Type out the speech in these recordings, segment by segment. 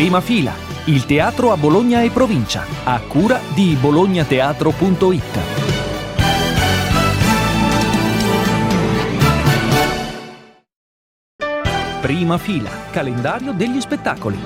Prima fila, il teatro a Bologna e provincia, a cura di bolognateatro.it. Prima fila, calendario degli spettacoli.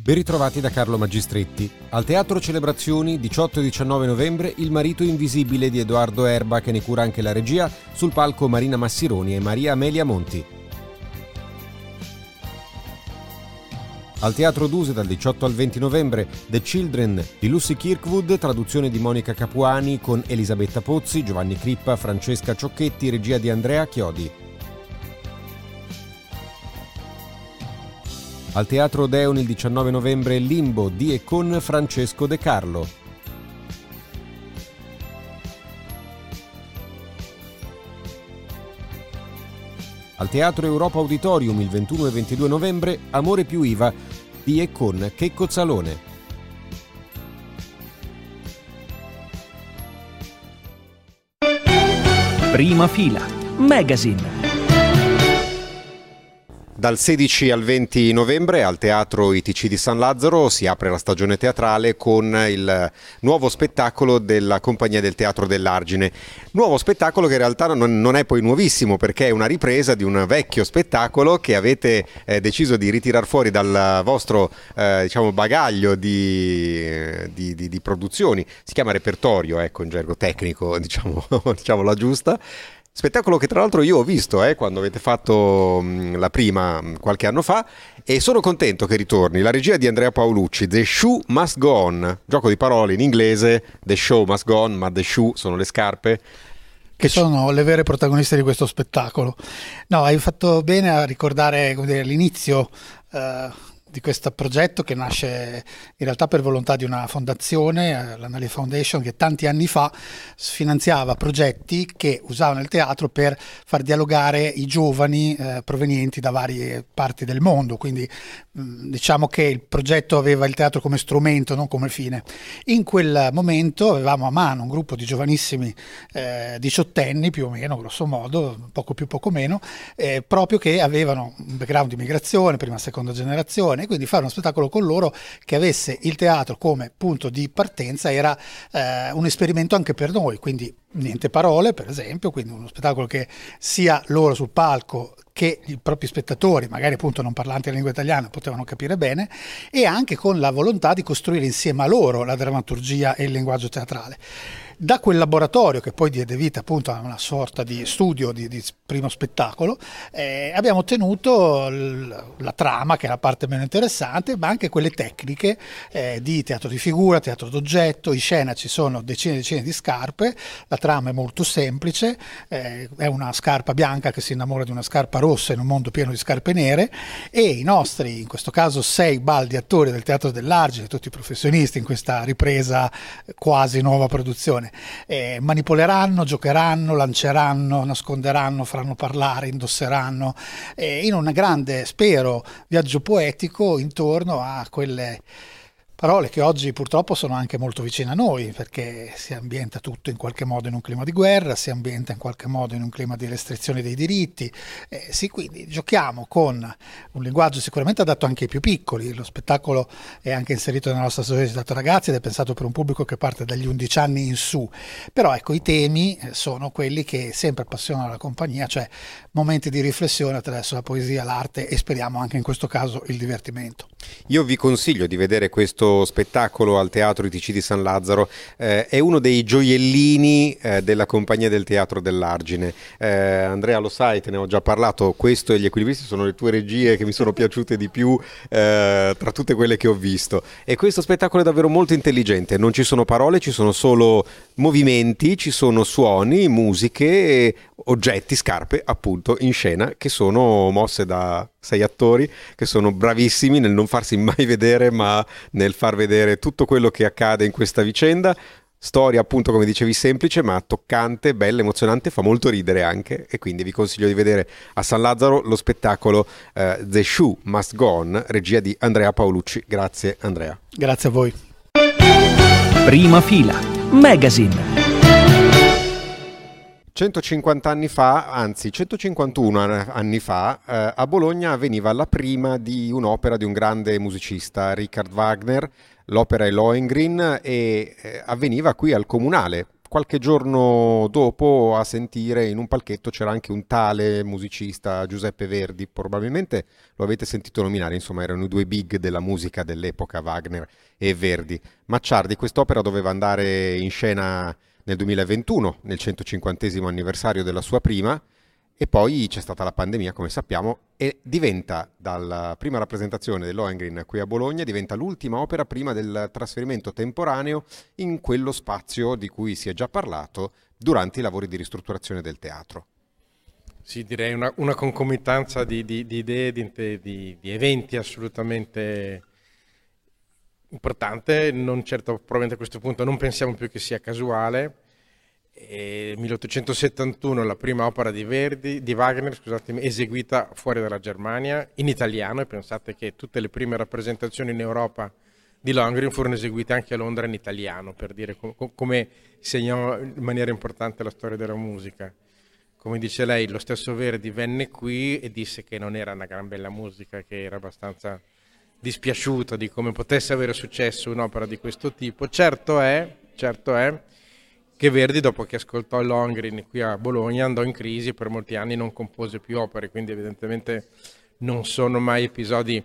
Ben ritrovati da Carlo Magistretti. Al Teatro Celebrazioni, 18 e 19 novembre, Il marito invisibile di Edoardo Erba, che ne cura anche la regia, sul palco Marina Massironi e Maria Amelia Monti. Al Teatro Duse, dal 18 al 20 novembre, The Children di Lucy Kirkwood, traduzione di Monica Capuani, con Elisabetta Pozzi, Giovanni Crippa, Francesca Ciocchetti, regia di Andrea Chiodi. Al Teatro Odeon il 19 novembre Limbo di e con Francesco De Carlo. Al Teatro Europa Auditorium il 21 e 22 novembre Amore più IVA di e con Checco Zalone. Prima fila, Magazine. Dal 16 al 20 novembre al Teatro ITC di San Lazzaro si apre la stagione teatrale con il nuovo spettacolo della Compagnia del Teatro dell'Argine. Nuovo spettacolo che in realtà non è poi nuovissimo, perché è una ripresa di un vecchio spettacolo che avete deciso di ritirar fuori dal vostro bagaglio di produzioni. Si chiama repertorio, ecco, in gergo tecnico, diciamo la giusta. Spettacolo che tra l'altro io ho visto quando avete fatto la prima qualche anno fa, e sono contento che ritorni. La regia di Andrea Paolucci, The shoe must go on, gioco di parole in inglese, The show must go on, ma The shoe sono le scarpe. Che sono le vere protagoniste di questo spettacolo. No, hai fatto bene a ricordare l'inizio di questo progetto, che nasce in realtà per volontà di una fondazione, l'Anali Foundation, che tanti anni fa finanziava progetti che usavano il teatro per far dialogare i giovani provenienti da varie parti del mondo. Quindi diciamo che il progetto aveva il teatro come strumento, non come fine. In quel momento avevamo a mano un gruppo di giovanissimi diciottenni, più o meno, grosso modo, poco più poco meno, proprio, che avevano un background di migrazione, prima seconda generazione. E quindi fare uno spettacolo con loro che avesse il teatro come punto di partenza era un esperimento anche per noi, quindi niente parole, per esempio, quindi uno spettacolo che sia loro sul palco che i propri spettatori, magari appunto non parlanti la lingua italiana, potevano capire bene, e anche con la volontà di costruire insieme a loro la drammaturgia e il linguaggio teatrale. Da quel laboratorio, che poi diede vita appunto a una sorta di studio di primo spettacolo, abbiamo ottenuto la trama, che è la parte meno interessante, ma anche quelle tecniche di teatro di figura, teatro d'oggetto. In scena ci sono decine e decine di scarpe, la trama è molto semplice, è una scarpa bianca che si innamora di una scarpa rossa in un mondo pieno di scarpe nere, e i nostri, in questo caso 6 baldi attori del Teatro dell'Argine, tutti professionisti in questa ripresa quasi nuova produzione, manipoleranno, giocheranno, lanceranno, nasconderanno, faranno parlare, indosseranno, in un grande, spero, viaggio poetico intorno a quelle parole che oggi purtroppo sono anche molto vicine a noi, perché si ambienta tutto in qualche modo in un clima di guerra, si ambienta in qualche modo in un clima di restrizione dei diritti. Sì, quindi giochiamo con un linguaggio sicuramente adatto anche ai più piccoli. Lo spettacolo è anche inserito nella nostra società ragazzi ed è pensato per un pubblico che parte dagli 11 anni in su. Però ecco, i temi sono quelli che sempre appassionano la compagnia, cioè momenti di riflessione attraverso la poesia, l'arte e speriamo anche in questo caso il divertimento. Io vi consiglio di vedere questo spettacolo al Teatro ITC di San Lazzaro, è uno dei gioiellini della Compagnia del Teatro dell'Argine. Andrea, lo sai, te ne ho già parlato, questo e Gli Equilibristi sono le tue regie che mi sono piaciute di più tra tutte quelle che ho visto, e questo spettacolo è davvero molto intelligente. Non ci sono parole, ci sono solo movimenti, ci sono suoni, musiche, oggetti, scarpe appunto in scena, che sono mosse da 6 attori che sono bravissimi nel non farsi mai vedere, ma nel far vedere tutto quello che accade in questa vicenda. Storia appunto, come dicevi, semplice ma toccante, bella, emozionante, fa molto ridere anche, e quindi vi consiglio di vedere a San Lazzaro lo spettacolo The shoe must go on, regia di Andrea Paolucci. Grazie Andrea. Grazie a voi. Prima fila, Magazine. 150 anni fa, anzi 151 anni fa, a Bologna avveniva la prima di un'opera di un grande musicista, Richard Wagner. L'opera è Lohengrin e avveniva qui al Comunale. Qualche giorno dopo, a sentire in un palchetto, c'era anche un tale musicista, Giuseppe Verdi, probabilmente lo avete sentito nominare, insomma erano i due big della musica dell'epoca, Wagner e Verdi. Macciardi, quest'opera doveva andare in scena nel 2021, nel 150° anniversario della sua prima, e poi c'è stata la pandemia, come sappiamo, e diventa, dalla prima rappresentazione dell'Lohengrin qui a Bologna, diventa l'ultima opera prima del trasferimento temporaneo in quello spazio di cui si è già parlato durante i lavori di ristrutturazione del teatro. Sì, direi una concomitanza di idee, di eventi assolutamente importante, non certo, probabilmente a questo punto non pensiamo più che sia casuale. E 1871 la prima opera di Wagner, eseguita fuori dalla Germania in italiano, e pensate che tutte le prime rappresentazioni in Europa di Lohengrin furono eseguite anche a Londra in italiano, per dire come segnò in maniera importante la storia della musica. Come dice lei, lo stesso Verdi venne qui e disse che non era una gran bella musica, che era abbastanza dispiaciuto di come potesse avere successo un'opera di questo tipo. Certo è che Verdi, dopo che ascoltò Lohengrin qui a Bologna, andò in crisi e per molti anni non compose più opere, quindi evidentemente non sono mai episodi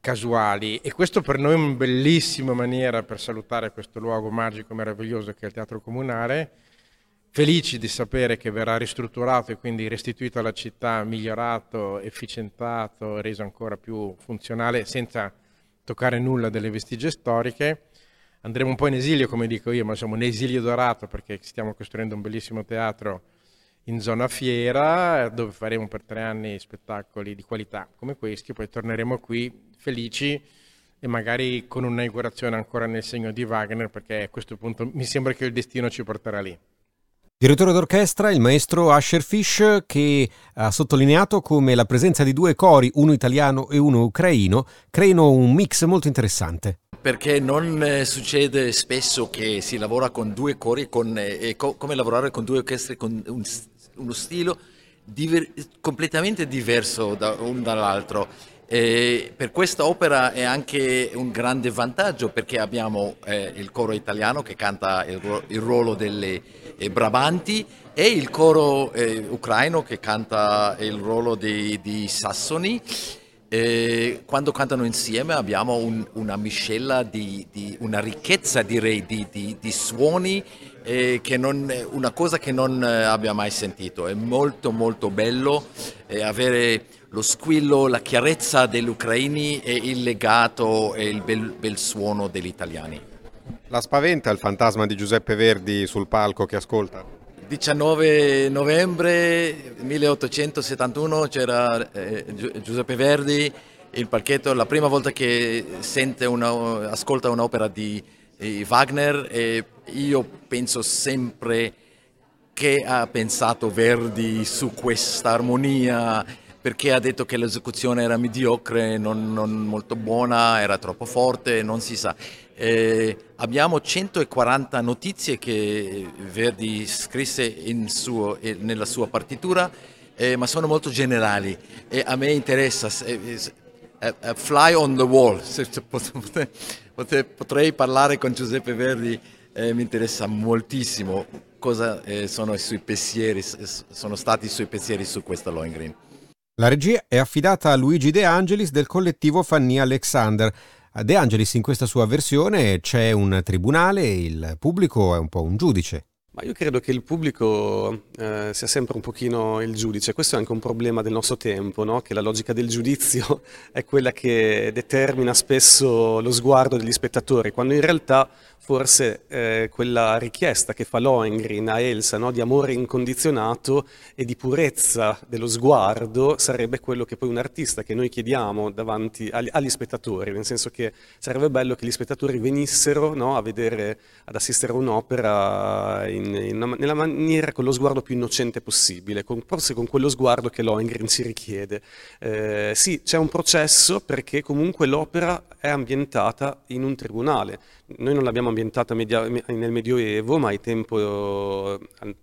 casuali. E questo per noi è una bellissima maniera per salutare questo luogo magico e meraviglioso che è il Teatro Comunale, felici di sapere che verrà ristrutturato e quindi restituito alla città, migliorato, efficientato, reso ancora più funzionale senza toccare nulla delle vestigie storiche. Andremo un po' in esilio, come dico io, ma siamo in esilio dorato, perché stiamo costruendo un bellissimo teatro in zona fiera, dove faremo per 3 anni spettacoli di qualità come questi, poi torneremo qui felici e magari con un'inaugurazione ancora nel segno di Wagner, perché a questo punto mi sembra che il destino ci porterà lì. Direttore d'orchestra, il maestro Asher Fisch, che ha sottolineato come la presenza di 2 cori, uno italiano e uno ucraino, creino un mix molto interessante. Perché non succede spesso che si lavora con 2 cori, come lavorare con 2 orchestre con uno stilo completamente diverso da un dall'altro. E per questa opera è anche un grande vantaggio, perché abbiamo il coro italiano che canta il ruolo delle Brabanti e il coro ucraino che canta il ruolo di Sassoni. Quando cantano insieme abbiamo una miscela una ricchezza, direi, di suoni, una cosa che non abbia mai sentito. È molto molto bello avere lo squillo, la chiarezza degli ucraini e il legato e il bel suono degli italiani. La spaventa il fantasma di Giuseppe Verdi sul palco che ascolta? 19 novembre 1871 c'era Giuseppe Verdi in palchetto, la prima volta che ascolta un'opera di Wagner, e io penso sempre che ha pensato Verdi su questa armonia, perché ha detto che l'esecuzione era mediocre, non molto buona, era troppo forte, non si sa. Abbiamo 140 notizie che Verdi scrisse nella sua partitura, ma sono molto generali e a me interessa, a fly on the wall, potrei parlare con Giuseppe Verdi, mi interessa moltissimo cosa sono stati i suoi pensieri su questa Lohengrin. La regia è affidata a Luigi De Angelis del collettivo Fanny Alexander. A De Angelis in questa sua versione c'è un tribunale, il pubblico è un po' un giudice. Ma io credo che il pubblico sia sempre un pochino il giudice. Questo è anche un problema del nostro tempo, no? Che la logica del giudizio è quella che determina spesso lo sguardo degli spettatori, quando in realtà forse quella richiesta che fa Lohengrin a Elsa, no? Di amore incondizionato e di purezza dello sguardo, sarebbe quello che poi un artista che noi chiediamo davanti agli spettatori, nel senso che sarebbe bello che gli spettatori venissero, no? A vedere, ad assistere a un'opera in nella maniera, con lo sguardo più innocente possibile, forse con quello sguardo che Lohengrin si richiede. Sì, c'è un processo, perché comunque l'opera è ambientata in un tribunale. Noi non l'abbiamo ambientata nel Medioevo, ma ai tempi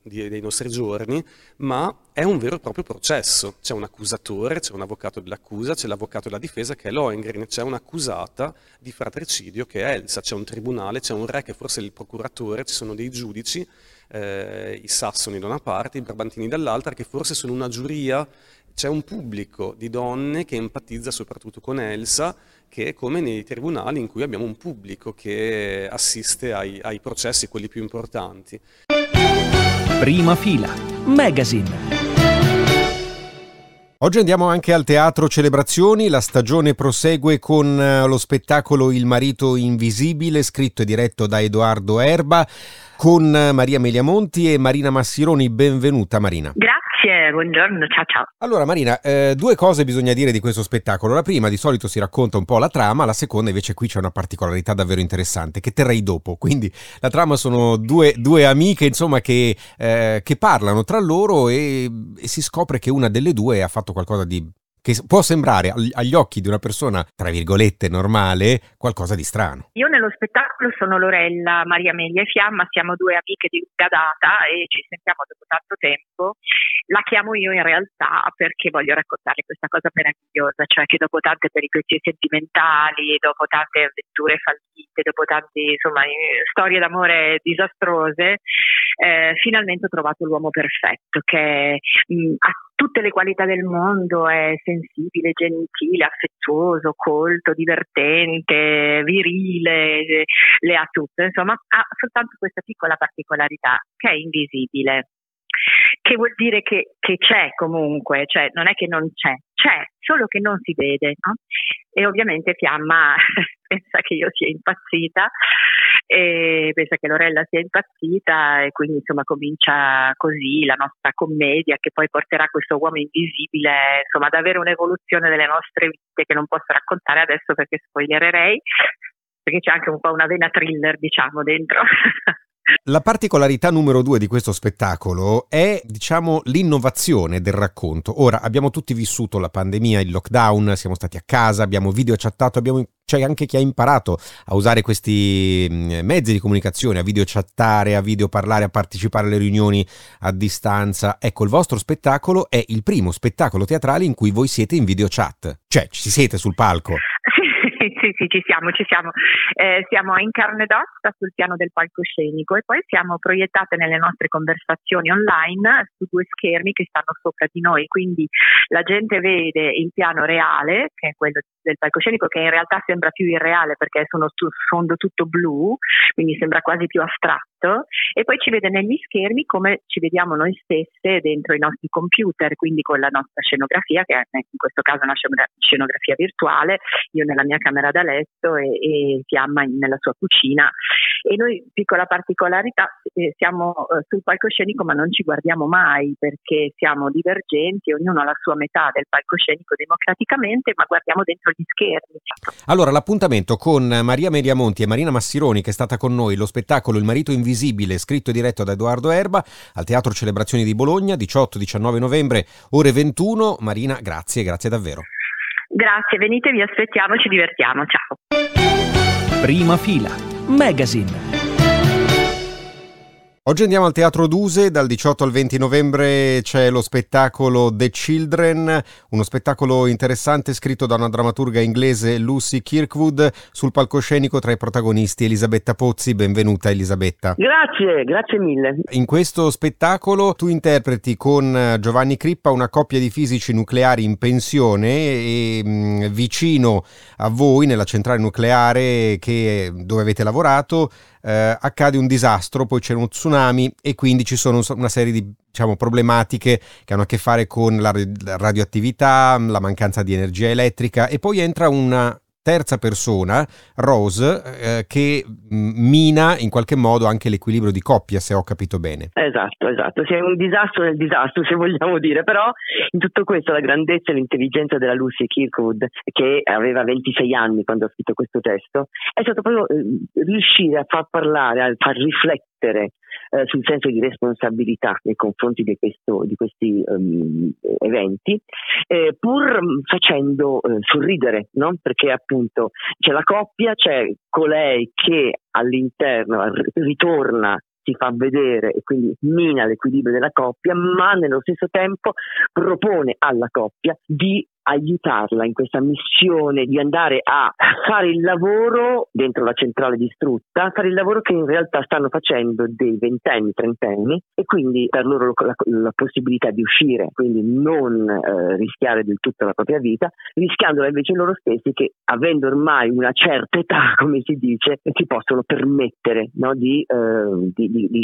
dei nostri giorni, ma è un vero e proprio processo. C'è un accusatore, c'è un avvocato dell'accusa, c'è l'avvocato della difesa che è Lohengrin, c'è un'accusata di fratricidio che è Elsa, c'è un tribunale, c'è un re che forse è il procuratore, ci sono dei giudici, i sassoni da una parte, i brabantini dall'altra, che forse sono una giuria. C'è un pubblico di donne che empatizza soprattutto con Elsa, che è come nei tribunali in cui abbiamo un pubblico che assiste ai processi, quelli più importanti. Prima fila, Magazine. Oggi andiamo anche al Teatro Celebrazioni. La stagione prosegue con lo spettacolo Il marito invisibile, scritto e diretto da Edoardo Erba, con Maria Amelia Monti e Marina Massironi. Benvenuta Marina. Grazie, buongiorno, ciao ciao. Allora Marina, due cose bisogna dire di questo spettacolo. La prima, di solito si racconta un po' la trama, la seconda invece qui c'è una particolarità davvero interessante che terrei dopo. Quindi la trama sono due amiche, insomma, che parlano tra loro e si scopre che una delle due ha fatto qualcosa di che può sembrare agli occhi di una persona, tra virgolette, normale, qualcosa di strano. Io nello spettacolo sono Lorella, Maria Amelia e Fiamma, siamo due amiche di lunga data e ci sentiamo dopo tanto tempo. La chiamo io in realtà perché voglio raccontarle questa cosa meravigliosa, cioè che dopo tante peripezie sentimentali, dopo tante avventure fallite, dopo tante storie d'amore disastrose, finalmente ho trovato l'uomo perfetto che ha tutte le qualità del mondo, è sensibile, gentile, affettuoso, colto, divertente, virile, le ha tutte, insomma, ha soltanto questa piccola particolarità che è invisibile, che vuol dire che c'è comunque, cioè non è che non c'è, c'è, solo che non si vede, no? E ovviamente Fiamma pensa che io sia impazzita e pensa che Lorella sia impazzita e quindi insomma comincia così la nostra commedia che poi porterà questo uomo invisibile insomma ad avere un'evoluzione delle nostre vite che non posso raccontare adesso perché spoilererei, perché c'è anche un po' una vena thriller diciamo dentro. La particolarità numero 2 di questo spettacolo è, diciamo, l'innovazione del racconto. Ora, abbiamo tutti vissuto la pandemia, il lockdown, siamo stati a casa, abbiamo videochattato, c'è anche chi ha imparato a usare questi mezzi di comunicazione, a videochattare, a videoparlare, a partecipare alle riunioni a distanza. Ecco, il vostro spettacolo è il primo spettacolo teatrale in cui voi siete in videochat, cioè ci siete sul palco. Sì, ci siamo. Siamo in carne ed ossa sul piano del palcoscenico e poi siamo proiettate nelle nostre conversazioni online su due schermi che stanno sopra di noi, quindi la gente vede il piano reale, che è quello del palcoscenico, che in realtà sembra più irreale perché sono su fondo tutto blu, quindi sembra quasi più astratto, e poi ci vede negli schermi come ci vediamo noi stesse dentro i nostri computer, quindi con la nostra scenografia, che è in questo caso una scenografia virtuale, io nella mia camera da letto e Fiamma nella sua cucina, e noi, piccola particolarità, siamo sul palcoscenico ma non ci guardiamo mai perché siamo divergenti, ognuno ha la sua metà del palcoscenico democraticamente, ma guardiamo dentro gli schermi. Allora, l'appuntamento con Maria Amelia Monti e Marina Massironi, che è stata con noi, lo spettacolo Il marito invisibile, scritto e diretto da Edoardo Erba, al Teatro Celebrazioni di Bologna, 18-19 novembre, ore 21. Marina, grazie davvero. Grazie, venite, vi aspettiamo, ci divertiamo, ciao. Prima fila, Magazine. Oggi andiamo al Teatro Duse, dal 18 al 20 novembre c'è lo spettacolo The Children, uno spettacolo interessante scritto da una drammaturga inglese, Lucy Kirkwood, sul palcoscenico tra i protagonisti Elisabetta Pozzi. Benvenuta Elisabetta. Grazie mille. In questo spettacolo tu interpreti con Giovanni Crippa una coppia di fisici nucleari in pensione e vicino a voi, nella centrale nucleare dove avete lavorato, accade un disastro, poi c'è uno tsunami e quindi ci sono una serie di problematiche che hanno a che fare con la radioattività, la mancanza di energia elettrica, e poi entra una terza persona, Rose, che mina in qualche modo anche l'equilibrio di coppia, se ho capito bene. Esatto, è un disastro nel disastro, se vogliamo dire, però in tutto questo la grandezza e l'intelligenza della Lucy Kirkwood, che aveva 26 anni quando ha scritto questo testo, è stato proprio riuscire a far parlare, a far riflettere riflettere sul senso di responsabilità nei confronti di, questi eventi, pur facendo sorridere, no? Perché appunto c'è la coppia, c'è colei che all'interno ritorna, si fa vedere e quindi mina l'equilibrio della coppia, ma nello stesso tempo propone alla coppia di aiutarla in questa missione di andare a fare il lavoro dentro la centrale distrutta, fare il lavoro che in realtà stanno facendo dei ventenni, trentenni, e quindi per loro la possibilità di uscire, quindi non rischiare del tutto la propria vita, rischiandola invece loro stessi, che avendo ormai una certa età, come si dice, si possono permettere, no, di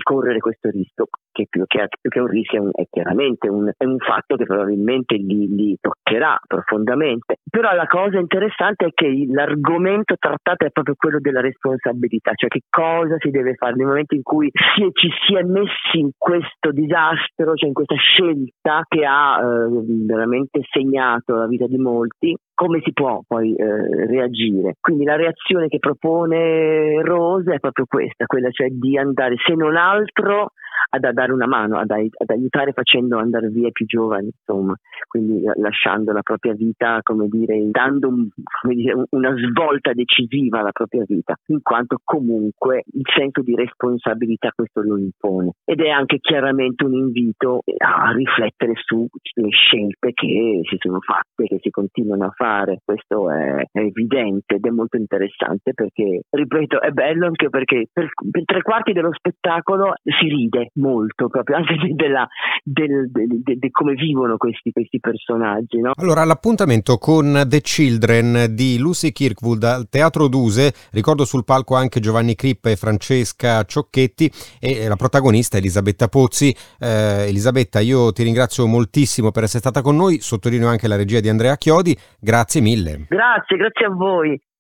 correre questo rischio, che più che un rischio è chiaramente un fatto che probabilmente li toccherà profondamente. Però la cosa interessante è che l'argomento trattato è proprio quello della responsabilità, cioè che cosa si deve fare nel momento in cui ci si è messi in questo disastro, cioè in questa scelta che ha veramente segnato la vita di molti. Come si può poi reagire? Quindi la reazione che propone Rose è proprio questa, quella cioè di andare, se non altro, ad dare una mano, ad aiutare facendo andare via i più giovani, insomma, quindi lasciando la propria vita, come dire, dando una svolta decisiva alla propria vita, in quanto comunque il senso di responsabilità questo lo impone. Ed è anche chiaramente un invito a riflettere sulle scelte che si sono fatte, che si continuano a fare. Questo è evidente ed è molto interessante, perché, ripeto, è bello anche perché per tre quarti dello spettacolo si ride molto, proprio anche di come vivono questi personaggi, no? Allora, l'appuntamento con The Children di Lucy Kirkwood al Teatro Duse, ricordo sul palco anche Giovanni Crippa e Francesca Ciocchetti e la protagonista Elisabetta Pozzi. Elisabetta, io ti ringrazio moltissimo per essere stata con noi, sottolineo anche la regia di Andrea Chiodi. Grazie mille. Grazie a voi.